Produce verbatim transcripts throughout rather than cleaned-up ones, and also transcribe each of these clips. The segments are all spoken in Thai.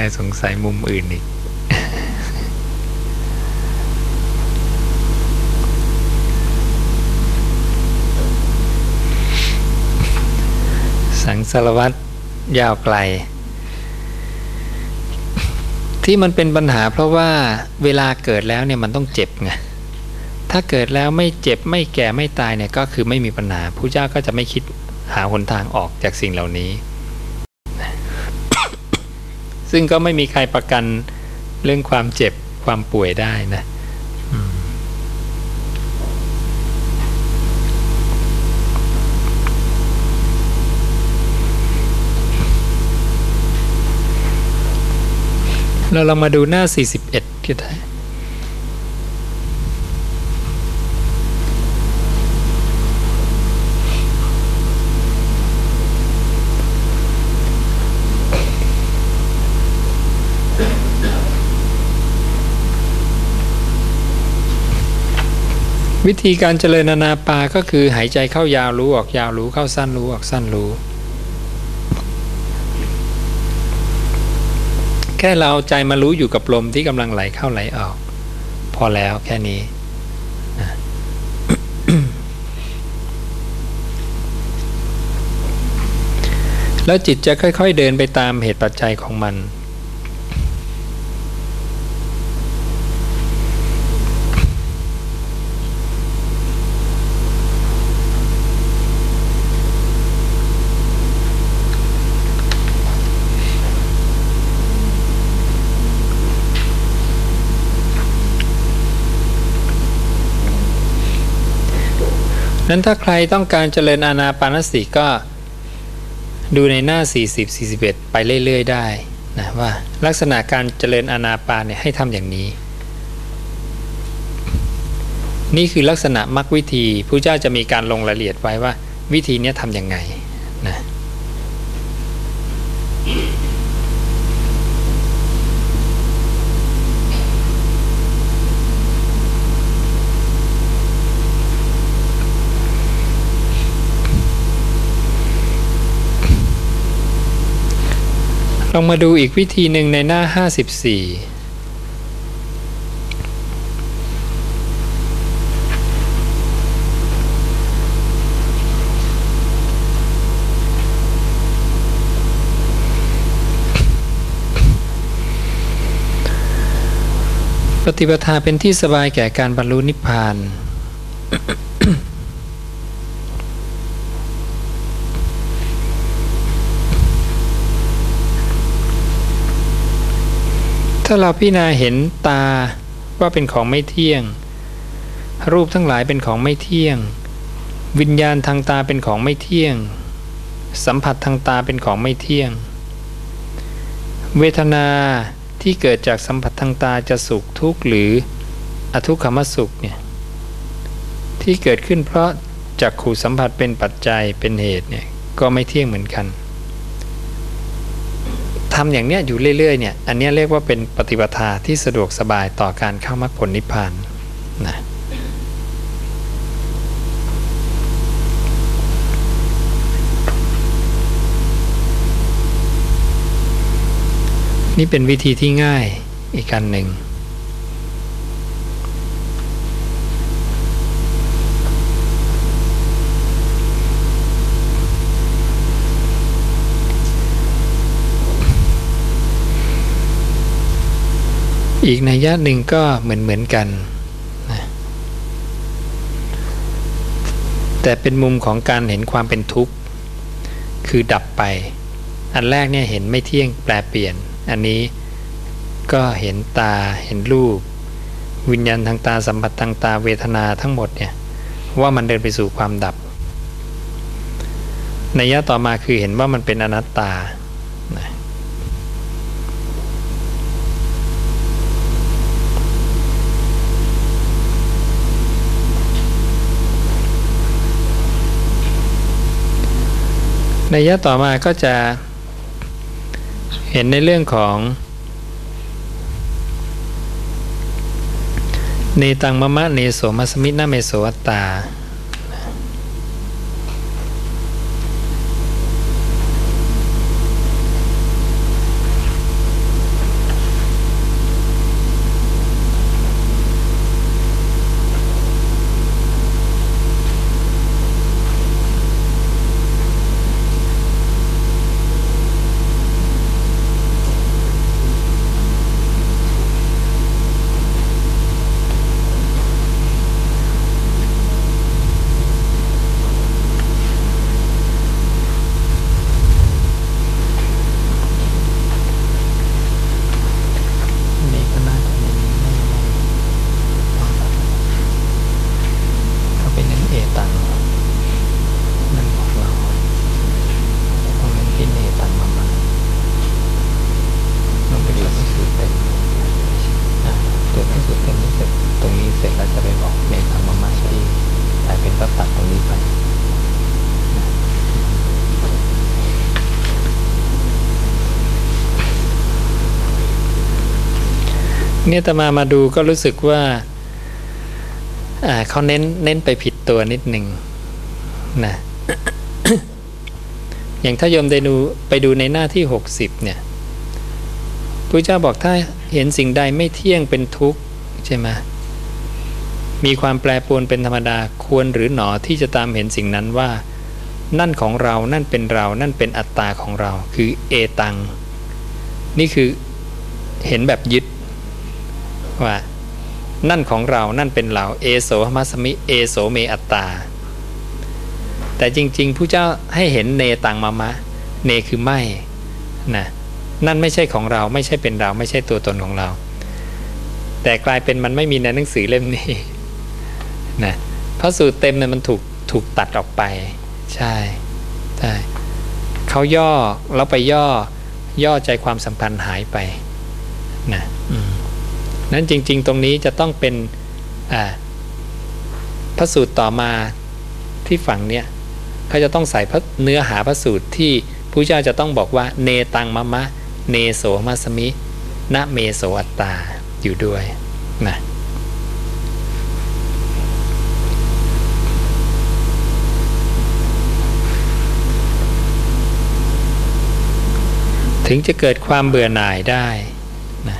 ค่สงสัยมุมอื่นอีก สังสารวัฏยาวไกลที่มันเป็นปัญหาเพราะว่าเวลาเกิดแล้วเนี่ยมันต้องเจ็บไงถ้าเกิดแล้วไม่เจ็บไม่แก่ไม่ตายเนี่ยก็คือไม่มีปัญหาพุทธเจ้าก็จะไม่คิดหาหนทางออกจากสิ่งเหล่านี้ ซึ่งก็ไม่มีใครประกันเรื่องความเจ็บความป่วยได้นะเราลองมาดูหน้าสี่สิบเอ็ดก็ได้วิธีการเจริญอานาปาก็คือหายใจเข้ายาวรู้ออกยาวรู้เข้าสั้นรู้ออกสั้นรู้แค่เราใจมารู้อยู่กับลมที่กำลังไหลเข้าไหลออกพอแล้วแค่นี้นะ แล้วจิตจะค่อยๆเดินไปตามเหตุปัจจัยของมันนั้นถ้าใครต้องการเจริญอานาปานสติก็ดูในหน้าสี่สิบ สี่สิบเอ็ดไปเรื่อยๆได้นะว่าลักษณะการเจริญอานาปานเนี่ยให้ทำอย่างนี้นี่คือลักษณะมรรควิธีพระเจ้าจะมีการลงรายละเอียดไว้ว่าวิธีนี้ทำยังไงนะลองมาดูอีกวิธีหนึ่งในหน้าห้าสิบสี่ปฏิปทาเป็นที่สบายแก่การบรรลุนิพพาน ถ้าเราพิจารณาเห็นตาว่าเป็นของไม่เที่ยงรูปทั้งหลายเป็นของไม่เที่ยงวิญญาณทางตาเป็นของไม่เที่ยงสัมผัสทางตาเป็นของไม่เที่ยงเวทนาที่เกิดจากสัมผัสทางตาจะสุขทุกข์หรืออทุกขมสุขเนี่ยที่เกิดขึ้นเพราะจักขุสัมผัสเป็นปัจจัยเป็นเหตุเนี่ยก็ไม่เที่ยงเหมือนกันทำอย่างเนี้ยอยู่เรื่อยๆเนี่ยอันนี้เรียกว่าเป็นปฏิปทาที่สะดวกสบายต่อการเข้ามรรคผลนิพพานนะนี่เป็นวิธีที่ง่ายอีกอันหนึ่งอีกนัยยะหนึ่งก็เหมือนเหมือนกันนะแต่เป็นมุมของการเห็นความเป็นทุกข์คือดับไปอันแรกเนี่ยเห็นไม่เที่ยงแปรเปลี่ยนอันนี้ก็เห็นตาเห็นรูปวิญญาณทางตาสัมผัสทางตาเวทนาทั้งหมดเนี่ยว่ามันเดินไปสู่ความดับนัยยะต่อมาคือเห็นว่ามันเป็นอนัตตานะนัยยะต่อมาก็จะเห็นในเรื่องของเนตังมะมะเนโสมัสสมินะเมโสอัตตา เนี่ยอาตมามาดูก็รู้สึกว่าอ่าเขาเน้นเน้นไปผิดตัวนิดหนึ่งนะ อย่างถ้าโยมได้ดูไปดูในหน้าที่หกสิบเนี่ยพระเจ้าบอกถ้าเห็นสิ่งใดไม่เที่ยงเป็นทุกข์ใช่ไหมมีความแปรปรวนเป็นธรรมดาควรหรือหนอที่จะตามเห็นสิ่งนั้นว่านั่นของเรานั่นเป็นเรานั่นเป็นอัตตาของเราคือเอตังนี่คือเห็นแบบยึดว่านั่นของเรานั่นเป็นเราเอโสหมัสมิเอโสเมอัตตาแต่จริงๆผู้เจ้าให้เห็นเนตังมะมะเนคือไม่นะนั่นไม่ใช่ของเราไม่ใช่เป็นเราไม่ใช่ตัวตนของเราแต่กลายเป็นมันไม่มีในหนังสือเล่มนี้นะพระสูตรเต็มเนี่ยมันถูกถูกตัดออกไปใช่ใช่เขาย่อแล้วไปย่อย่อใจความสัมพันธ์หายไปนะนั้นจริงๆตรงนี้จะต้องเป็นอ่าพระสูตรต่อมาที่ฝั่งเนี้ยเขาจะต้องใส่เนื้อหาพระสูตรที่พระเจ้าจะต้องบอกว่าเนตังมะมะเนโสมัสมินะเมโสอัตตาอยู่ด้วยนะถึงจะเกิดความเบื่อหน่ายได้นะ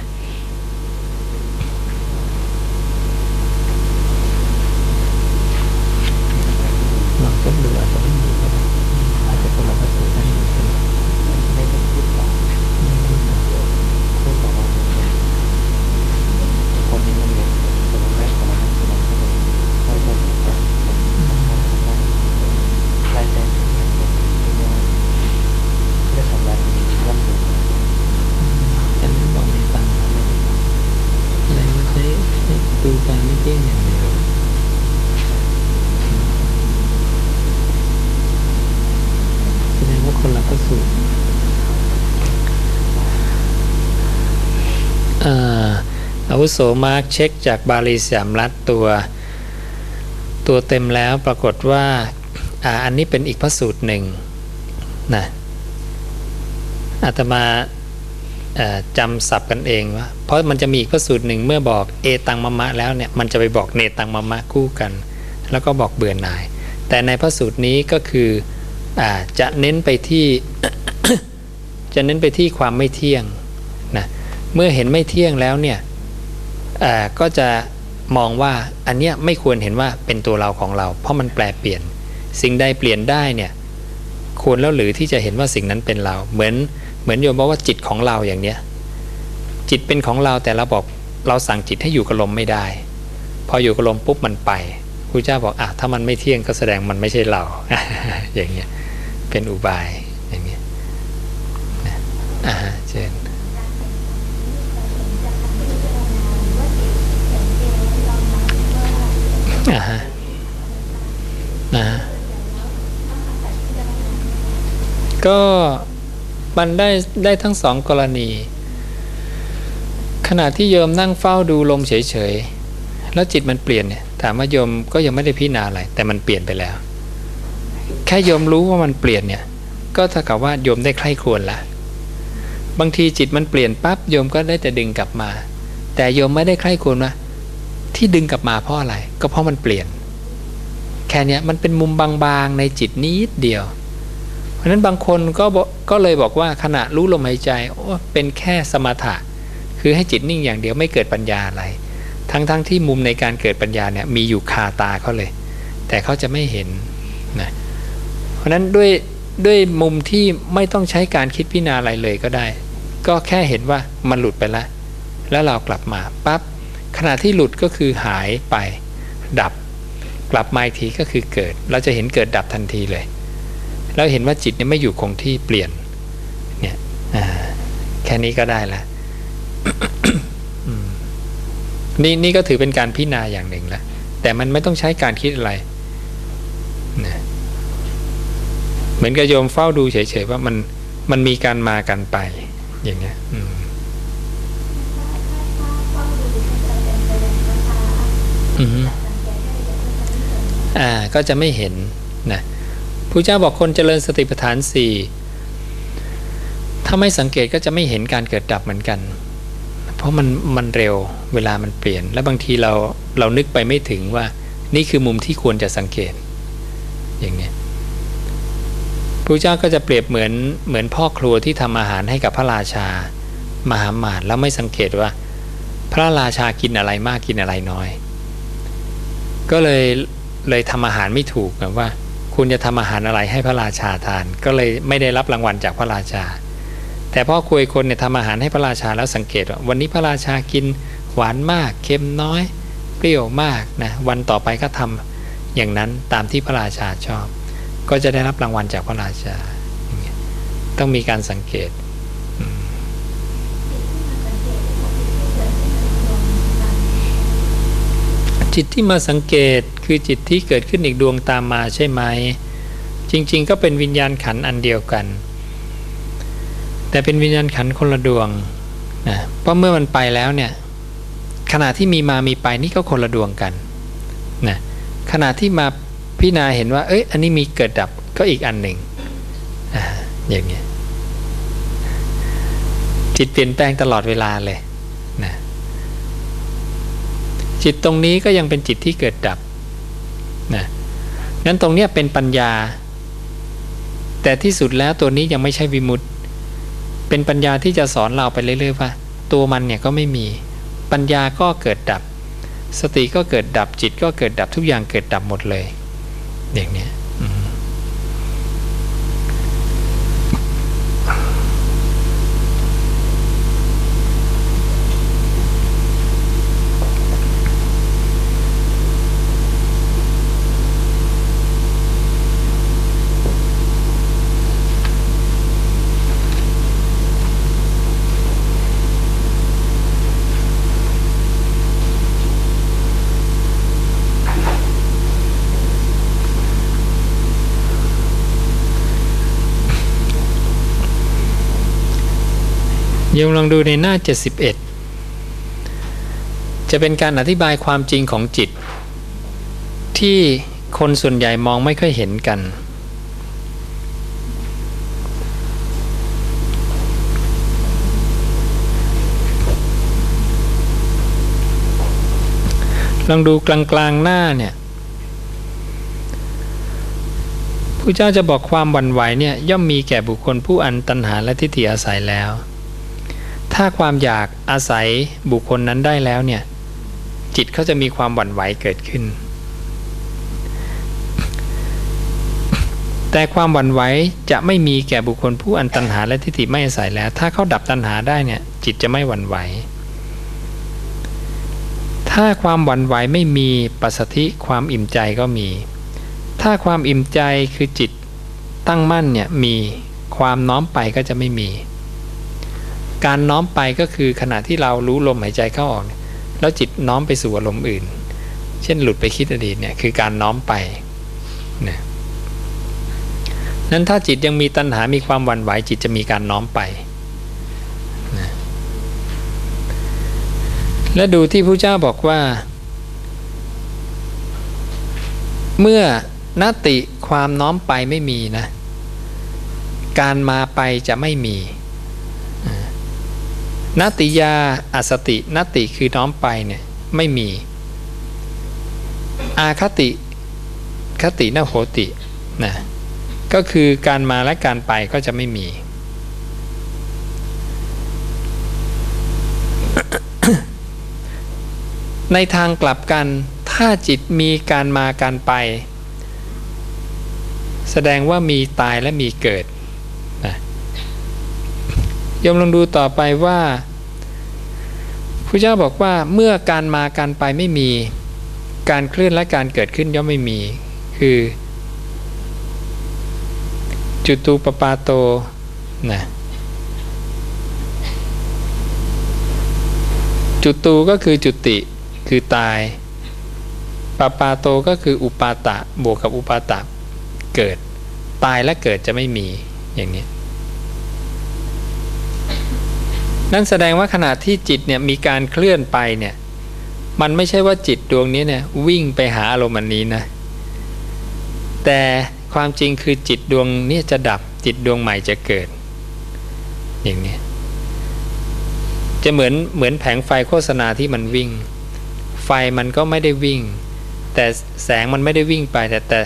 อาวุโสมาร์กเช็คจากบาลีสามรัฐตัวตัวเต็มแล้วปรากฏว่าอ่าอันนี้เป็นอีกพระสูตรหนึ่งนะอาตมาจำศัพท์กันเองว่าเพราะมันจะมีอีกพระสูตรหนึ่งเมื่อบอกเอตังมะมะแล้วเนี่ยมันจะไปบอกเนตังมะมะคู่กันแล้วก็บอกเบื่อหน่ายแต่ในพระสูตรนี้ก็คืออ่าจะเน้นไปที่ จะเน้นไปที่ความไม่เที่ยงนะเมื่อเห็นไม่เที่ยงแล้วเนี่ยก็จะมองว่าอันเนี้ยไม่ควรเห็นว่าเป็นตัวเราของเราเพราะมันแปลเปลี่ยนสิ่งใดเปลี่ยนได้เนี่ยควรแล้วหรือที่จะเห็นว่าสิ่งนั้นเป็นเราเหมือนเหมือนโยมบอกว่าจิตของเราอย่างเนี้ยจิตเป็นของเราแต่เราบอกเราสั่งจิตให้อยู่กับลมไม่ได้พออยู่กับลมปุ๊บมันไปครูเจ้าบอกอ่ะถ้ามันไม่เที่ยงก็แสดงมันไม่ใช่เรา อย่างเงี้ยเป็นอุบายอย่างเงี้ยอ่าเชิญอ่าฮะนะก็มันได้ได้ทั้งสองกรณีขณะที่โยมนั่งเฝ้าดูลมเฉยๆแล้วจิตมันเปลี่ยนเนี่ยถามว่าโยมก็ยังไม่ได้พิจารณาอะไรแต่มันเปลี่ยนไปแล้วแค่โยมรู้ว่ามันเปลี่ยนเนี่ยก็เท่ากับว่าโยมได้ใคร่ครวญละบางทีจิตมันเปลี่ยนปั๊บโยมก็ได้แต่ดึงกลับมาแต่โยมไม่ได้ใคร่ครวญนะที่ดึงกลับมาเพราะอะไรก็เพราะมันเปลี่ยนแค่นี้มันเป็นมุมบางๆในจิตนิดเดียวเพราะฉะนั้นบางคนก็ก็เลยบอกว่าขณะรู้ลมหายใจโอ้เป็นแค่สมถะคือให้จิตนิ่งอย่างเดียวไม่เกิดปัญญาอะไรทั้งๆ ท, ที่มุมในการเกิดปัญญาเนี่ยมีอยู่คาตาเขาเลยแต่เขาจะไม่เห็นนะเพราะฉะนั้นด้วยด้วยมุมที่ไม่ต้องใช้การคิดพิจารณาอะไรเลยก็ได้ก็แค่เห็นว่ามันหลุดไปแล้วแล้วเรากลับมาปั๊บขณะที่หลุดก็คือหายไปดับกลับมาอีกทีก็คือเกิดเราจะเห็นเกิดดับทันทีเลยแล้วเห็นว่าจิตเนี่ยไม่อยู่คงที่เปลี่ยนเนี่ยแค่นี้ก็ได้ละ นี่นี่ก็ถือเป็นการพิจารณาอย่างหนึ่งละแต่มันไม่ต้องใช้การคิดอะไรนะเหมือนกับโยมเฝ้าดูเฉยๆว่ามันมันมีการมากันไปอย่างเงี้ยอ่าก็จะไม่เห็นนะพุทธเจ้าบอกคนเจริญสติปัฏฐานสี่ถ้าไม่สังเกตก็จะไม่เห็นการเกิดดับเหมือนกัน เพราะมันมันเร็วเวลามันเปลี่ยนและบางทีเราเรานึกไปไม่ถึงว่านี่คือมุมที่ควรจะสังเกตอย่างเนี้ยพระเจ้าก็จะเปรียบเหมือนเหมือนพ่อครัวที่ทำอาหารให้กับพระราชามหามาตย์แล้วไม่สังเกตว่าพระราชากินอะไรมากกินอะไรน้อยก็เลยเลยทำอาหารไม่ถูกนะว่าคุณจะทำอาหารอะไรให้พระราชาทานก็เลยไม่ได้รับรางวัลจากพระราชาแต่พ่อครัวคนเนี่ยทำอาหารให้พระราชาแล้วสังเกตว่าวันนี้พระราชากินหวานมากเค็มน้อยเปรี้ยวมากนะวันต่อไปก็ทำอย่างนั้นตามที่พระราชาชอบก็จะได้รับรางวัลจากพระราชาต้องมีการสังเกตจิตที่มาสังเกตคือจิตที่เกิดขึ้นอีกดวงตามมาใช่ไหมจริงๆก็เป็นวิญญาณขันธ์อันเดียวกันแต่เป็นวิญญาณขันธ์คนละดวงนะเพราะเมื่อมันไปแล้วเนี่ยขณะที่มีมามีไปนี่ก็คนละดวงกันนะขณะที่มาพิจารณาเห็นว่าเอ้ยอันนี้มีเกิดดับก็อีกอันหนึ่งอ่าอย่างเงี้ยจิตเปลี่ยนแปลงตลอดเวลาเลยนะจิตตรงนี้ก็ยังเป็นจิตที่เกิดดับนะงั้นตรงเนี้ยเป็นปัญญาแต่ที่สุดแล้วตัวนี้ยังไม่ใช่วิมุตติเป็นปัญญาที่จะสอนเราไปเรื่อยๆว่าตัวมันเนี่ยก็ไม่มีปัญญาก็เกิดดับสติก็เกิดดับจิตก็เกิดดับทุกอย่างเกิดดับหมดเลยอย่างเนี้ยยมลองดูในหน้าเจ็ดสิบเอ็ดจะเป็นการอธิบายความจริงของจิตที่คนส่วนใหญ่มองไม่ค่อยเห็นกันลองดูกลางๆหน้าเนี่ยพระเจ้าจะบอกความหวั่นไหวเนี่ยย่อมมีแก่บุคคลผู้อันตัณหาและทิฏฐิอาศัยแล้วถ้าความอยากอาศัยบุคคลนั้นได้แล้วเนี่ยจิตเขาจะมีความหวั่นไหวเกิดขึ้นแต่ความหวั่นไหวจะไม่มีแก่บุคคลผู้อันตัณหาและทิฏฐิไม่อาศัยแล้วถ้าเขาดับตัณหาได้เนี่ยจิตจะไม่หวั่นไหวถ้าความหวั่นไหวไม่มีปัสสัทธิความอิ่มใจก็มีถ้าความอิ่มใจคือจิตตั้งมั่นเนี่ยมีความน้อมไปก็จะไม่มีการน้อมไปก็คือขณะที่เรารู้ลมหายใจเข้าออกแล้วจิตน้อมไปสู่อารมณ์อื่นเช่นหลุดไปคิดอดีตเนี่ยคือการน้อมไปนะนั้นถ้าจิตยังมีตัณหามีความหวั่นไหวจิตจะมีการน้อมไปนะและดูที่พระเจ้าบอกว่าเมื่อนติความน้อมไปไม่มีนะการมาไปจะไม่มีนัตติยาอสตินัตติคือน้อมไปเนี่ยไม่มีอาคติคตินโหตินะก็คือการมาและการไปก็จะไม่มี ในทางกลับกันถ้าจิตมีการมาการไปแสดงว่ามีตายและมีเกิดยมลองดูต่อไปว่าพระเจ้าบอกว่าเมื่อการมาการไปไม่มีการเคลื่อนและการเกิดขึ้นย่อมไม่มีคือจุตูปปาโตนะจุตูก็คือจุติคือตายปปาโตก็คืออุปาตะบวกกับอุปาตะเกิดตายและเกิดจะไม่มีอย่างนี้นั่นแสดงว่าขณะที่จิตเนี่ยมีการเคลื่อนไปเนี่ยมันไม่ใช่ว่าจิตดวงนี้เนี่ยวิ่งไปหาอารมณ์อันนี้นะแต่ความจริงคือจิตดวงนี้จะดับจิตดวงใหม่จะเกิดอย่างนี้ จะเหมือนเหมือนแผงไฟโฆษณาที่มันวิ่งไฟมันก็ไม่ได้วิ่งแต่แสงมันไม่ได้วิ่งไปแต่แต่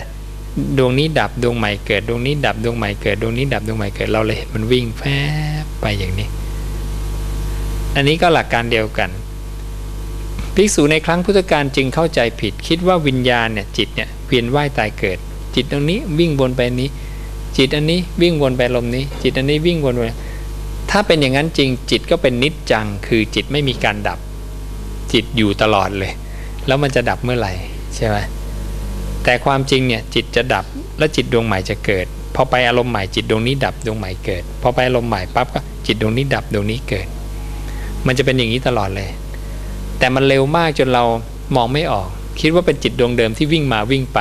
ดวงนี้ดับดวงใหม่เกิดดวงนี้ดับดวงใหม่เกิดดวงนี้ดับดวงใหม่เกิดเราเลยเห็นมันวิ่งแฝงไปอย่างนี้อันนี้ก็หลักการเดียวกันภิกษุในครั้งพุทธกาลจึงเข้าใจผิดคิดว่าวิญญาณเนี่ยจิตเนี่ยเวียนว่ายตายเกิดจิตตรงนี้วิ่งวนไปนี้จิตอันนี้วิ่งวนไปลมนี้จิตอันนี้วิ่งวนไปถ้าเป็นอย่างนั้นจริงจิตก็เป็นนิจจังคือจิตไม่มีการดับจิตอยู่ตลอดเลยแล้วมันจะดับเมื่อไหร่ใช่ไหมแต่ความจริงเนี่ยจิตจะดับและจิตดวงใหม่จะเกิดพอไปอารมณ์ใหม่จิตดวงนี้ดับดวงใหม่เกิดพอไปอารมณ์ใหม่ปั๊บก็จิตดวงนี้ดับดวงนี้เกิดมันจะเป็นอย่างนี้ตลอดเลยแต่มันเร็วมากจนเรามองไม่ออกคิดว่าเป็นจิตดวงเดิมที่วิ่งมาวิ่งไป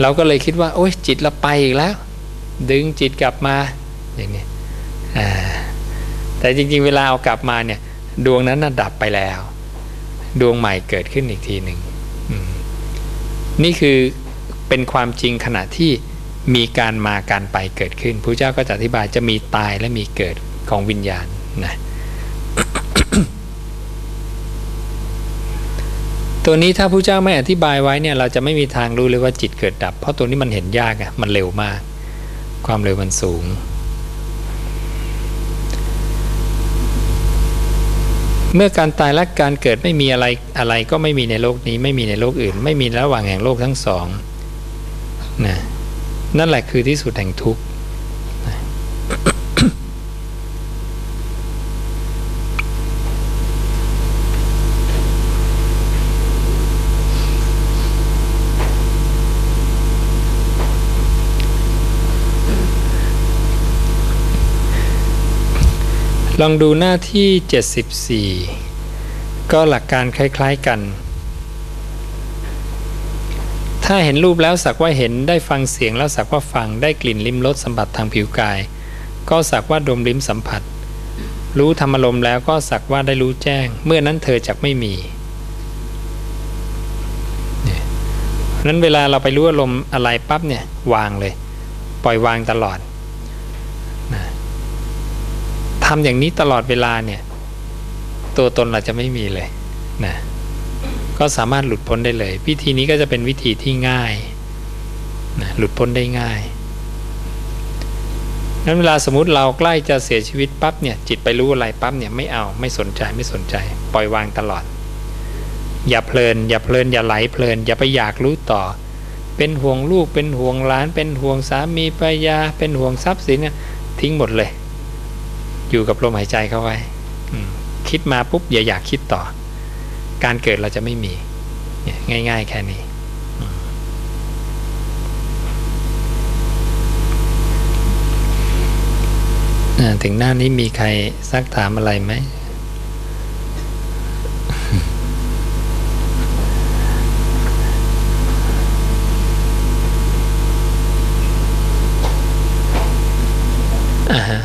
เราก็เลยคิดว่าโอ๊ยจิตเราไปอีกแล้วดึงจิตกลับมาอย่างนี้แต่จริงๆเวลาเอากลับมาเนี่ยดวงนั้นน่ะดับไปแล้วดวงใหม่เกิดขึ้นอีกทีหนึ่งนี่คือเป็นความจริงขณะที่มีการมาการไปเกิดขึ้นพระเจ้าก็จะอธิบายจะมีตายและมีเกิดของวิญญาณนะ ตัวนี้ถ้าพระเจ้าไม่อธิบายไว้เนี่ยเราจะไม่มีทางรู้เลยว่าจิตเกิดดับเพราะตัวนี้มันเห็นยากอะมันเร็วมากความเร็วมันสูงเมื่อการตายและการเกิดไม่มีอะไรอะไรก็ไม่มีในโลกนี้ไม่มีในโลกอื่นไม่มีระหว่างแห่งโลกทั้งสองนะนั่นแหละคือที่สุดแห่งทุกข์นะลองดูหน้าที่เจ็ดสิบสี่ก็หลักการคล้ายๆกันถ้าเห็นรูปแล้วสักว่าเห็นได้ฟังเสียงแล้วสักว่าฟังได้กลิ่นลิ้มรสสัมผัสทางผิวกายก็สักว่าดมลิ้มสัมผัสรู้ธรรมอารมณ์แล้วก็สักว่าได้รู้แจ้งเมื่อนั้นเธอจักไม่มีนั้นเวลาเราไปรู้อารมณ์อะไรปั๊บเนี่ยวางเลยปล่อยวางตลอดทำอย่างนี้ตลอดเวลาเนี่ยตัวตนเราจะไม่มีเลยนะก็สามารถหลุดพ้นได้เลยวิธีนี้ก็จะเป็นวิธีที่ง่ายนะหลุดพ้นได้ง่ายนั้นเวลาสมมุติเราใกล้จะเสียชีวิตปั๊บเนี่ยจิตไปรู้อะไรปั๊บเนี่ยไม่เอาไม่สนใจไม่สนใจปล่อยวางตลอดอย่าเพลินอย่าเพลินอย่าไหลเพลินอย่าไปอยากรู้ต่อเป็นห่วงลูกเป็นห่วงหลานเป็นห่วงสามีภรรยาเป็นห่วงทรัพย์สินเนี่ยทิ้งหมดเลยอยู่กับลมหายใจเข้าไว้คิดมาปุ๊บอย่าอยากคิดต่อการเกิดเราจะไม่มีง่ายๆแค่นี้ถึงหน้านี้มีใครซักถามอะไรไหมอ่าฮะ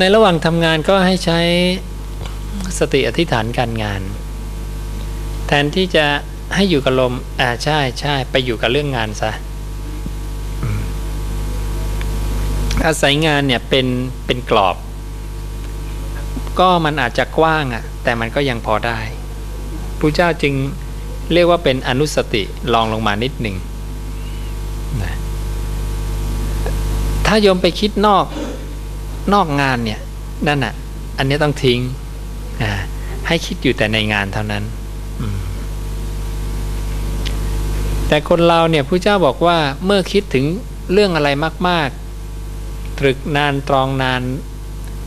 ในระหว่างทำงานก็ให้ใช้สติอธิษฐานการงานแทนที่จะให้อยู่กับลมอ่าใช่ใช่ไปอยู่กับเรื่องงานซะอาศัยงานเนี่ยเป็นเป็นกรอบก็มันอาจจะกว้างอ่ะแต่มันก็ยังพอได้พระเจ้าจึงเรียกว่าเป็นอนุสติลองลงมานิดหนึ่งนะถ้าโยมไปคิดนอกนอกงานเนี่ยนั่นอ่ะอันนี้ต้องทิ้งอ่าให้คิดอยู่แต่ในงานเท่านั้นแต่คนเราเนี่ยพระเจ้าบอกว่าเมื่อคิดถึงเรื่องอะไรมากๆตรึกนานตรองนาน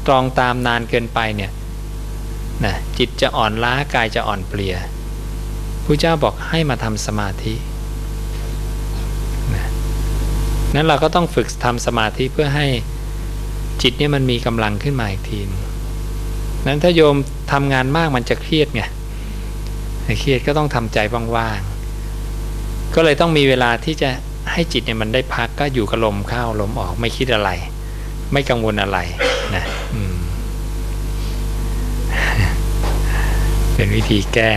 ตรองตามนานเกินไปเนี่ยนะจิตจะอ่อนล้ากายจะอ่อนเปลี่ยพระเจ้าบอกให้มาทำสมาธินะนั้นเราก็ต้องฝึกทำสมาธิเพื่อให้จิตเนี่ยมันมีกำลังขึ้นมาอีกทีนั้นถ้าโยมทำงานมากมันจะเครียดไงเครียดก็ต้องทำใจว่างๆก็เลยต้องมีเวลาที่จะให้จิตเนี่ยมันได้พักก็อยู่กับลมเข้าลมออกไม่คิดอะไรไม่กังวลอะไรนะเป็นวิธีแก้